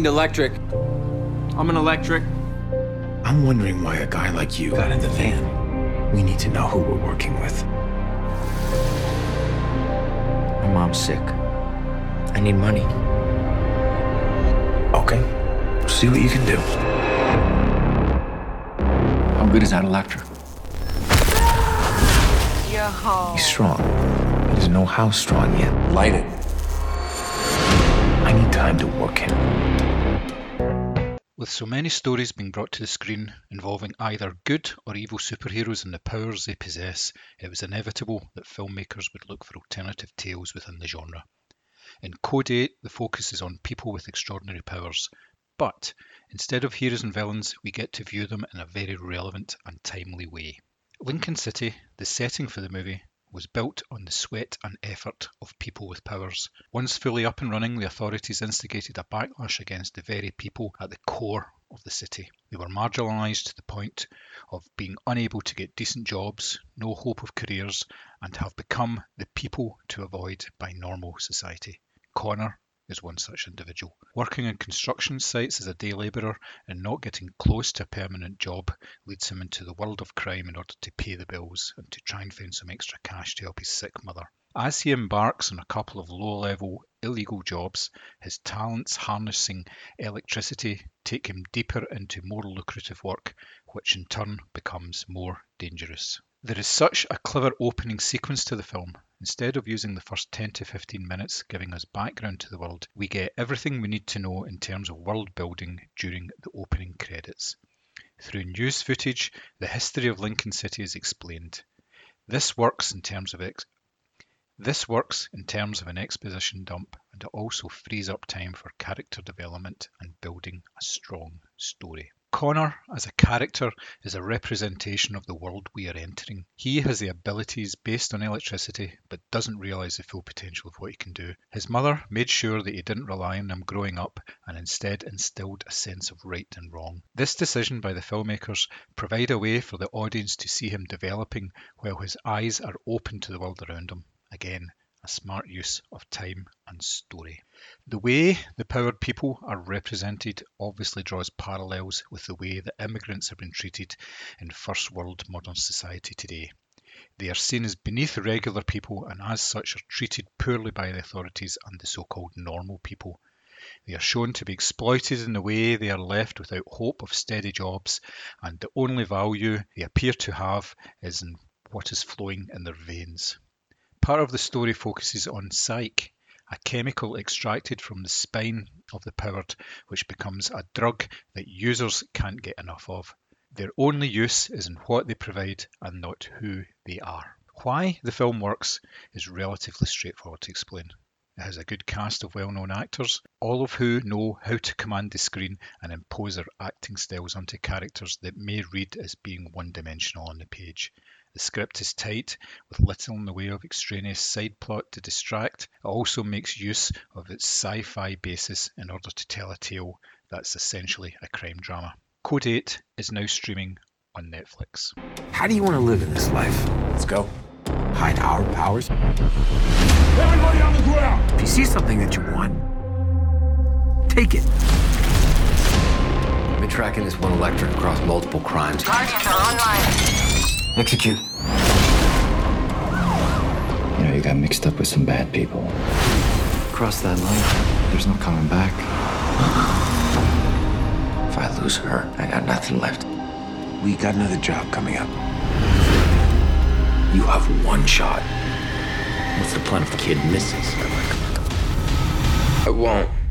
need electric. I'm an electric. I'm wondering why a guy like you got in the van. We need to know who we're working with. My mom's sick. I need money. Okay. See what you can do. How good is that electric? Yo. He's strong. He doesn't know how strong yet. Light it. I need time to work him. With so many stories being brought to the screen involving either good or evil superheroes and the powers they possess, it was inevitable that filmmakers would look for alternative tales within the genre. In Code 8, the focus is on people with extraordinary powers, but instead of heroes and villains, we get to view them in a very relevant and timely way. Lincoln City, the setting for the movie, was built on the sweat and effort of people with powers. Once fully up and running, the authorities instigated a backlash against the very people at the core of the city. They were marginalised to the point of being unable to get decent jobs, no hope of careers, and have become the people to avoid by normal society. Connor is one such individual. Working in construction sites as a day labourer and not getting close to a permanent job leads him into the world of crime in order to pay the bills and to try and find some extra cash to help his sick mother. As he embarks on a couple of low-level illegal jobs, his talents harnessing electricity take him deeper into more lucrative work, which in turn becomes more dangerous. There is such a clever opening sequence to the film. Instead of using the first 10 to 15 minutes giving us background to the world, we get everything we need to know in terms of world building during the opening credits. Through news footage, the history of Lincoln City is explained. This works in terms of an exposition dump, and it also frees up time for character development and building a strong story. Connor, as a character, is a representation of the world we are entering. He has the abilities based on electricity, but doesn't realise the full potential of what he can do. His mother made sure that he didn't rely on him growing up and instead instilled a sense of right and wrong. This decision by the filmmakers provides a way for the audience to see him developing while his eyes are open to the world around him. Again, a smart use of time and story. The way the powered people are represented obviously draws parallels with the way that immigrants have been treated in first world modern society today. They are seen as beneath regular people and as such are treated poorly by the authorities and the so-called normal people. They are shown to be exploited in the way they are left without hope of steady jobs, and the only value they appear to have is in what is flowing in their veins. Part of the story focuses on psych, a chemical extracted from the spine of the powered, which becomes a drug that users can't get enough of. Their only use is in what they provide and not who they are. Why the film works is relatively straightforward to explain. It has a good cast of well-known actors, all of who know how to command the screen and impose their acting styles onto characters that may read as being one-dimensional on the page. The script is tight, with little in the way of extraneous side plot to distract. It also makes use of its sci-fi basis in order to tell a tale that's essentially a crime drama. Code 8 is now streaming on Netflix. How do you want to live in this life? Let's go. Hide our powers. Everybody on the ground! If you see something that you want, take it. I've been tracking this one electric across multiple crimes. Targets are online. Execute. You know, you got mixed up with some bad people. Cross that line, there's no coming back. If I lose her, I got nothing left. We got another job coming up. You have one shot. What's the plan if the kid misses? I won't.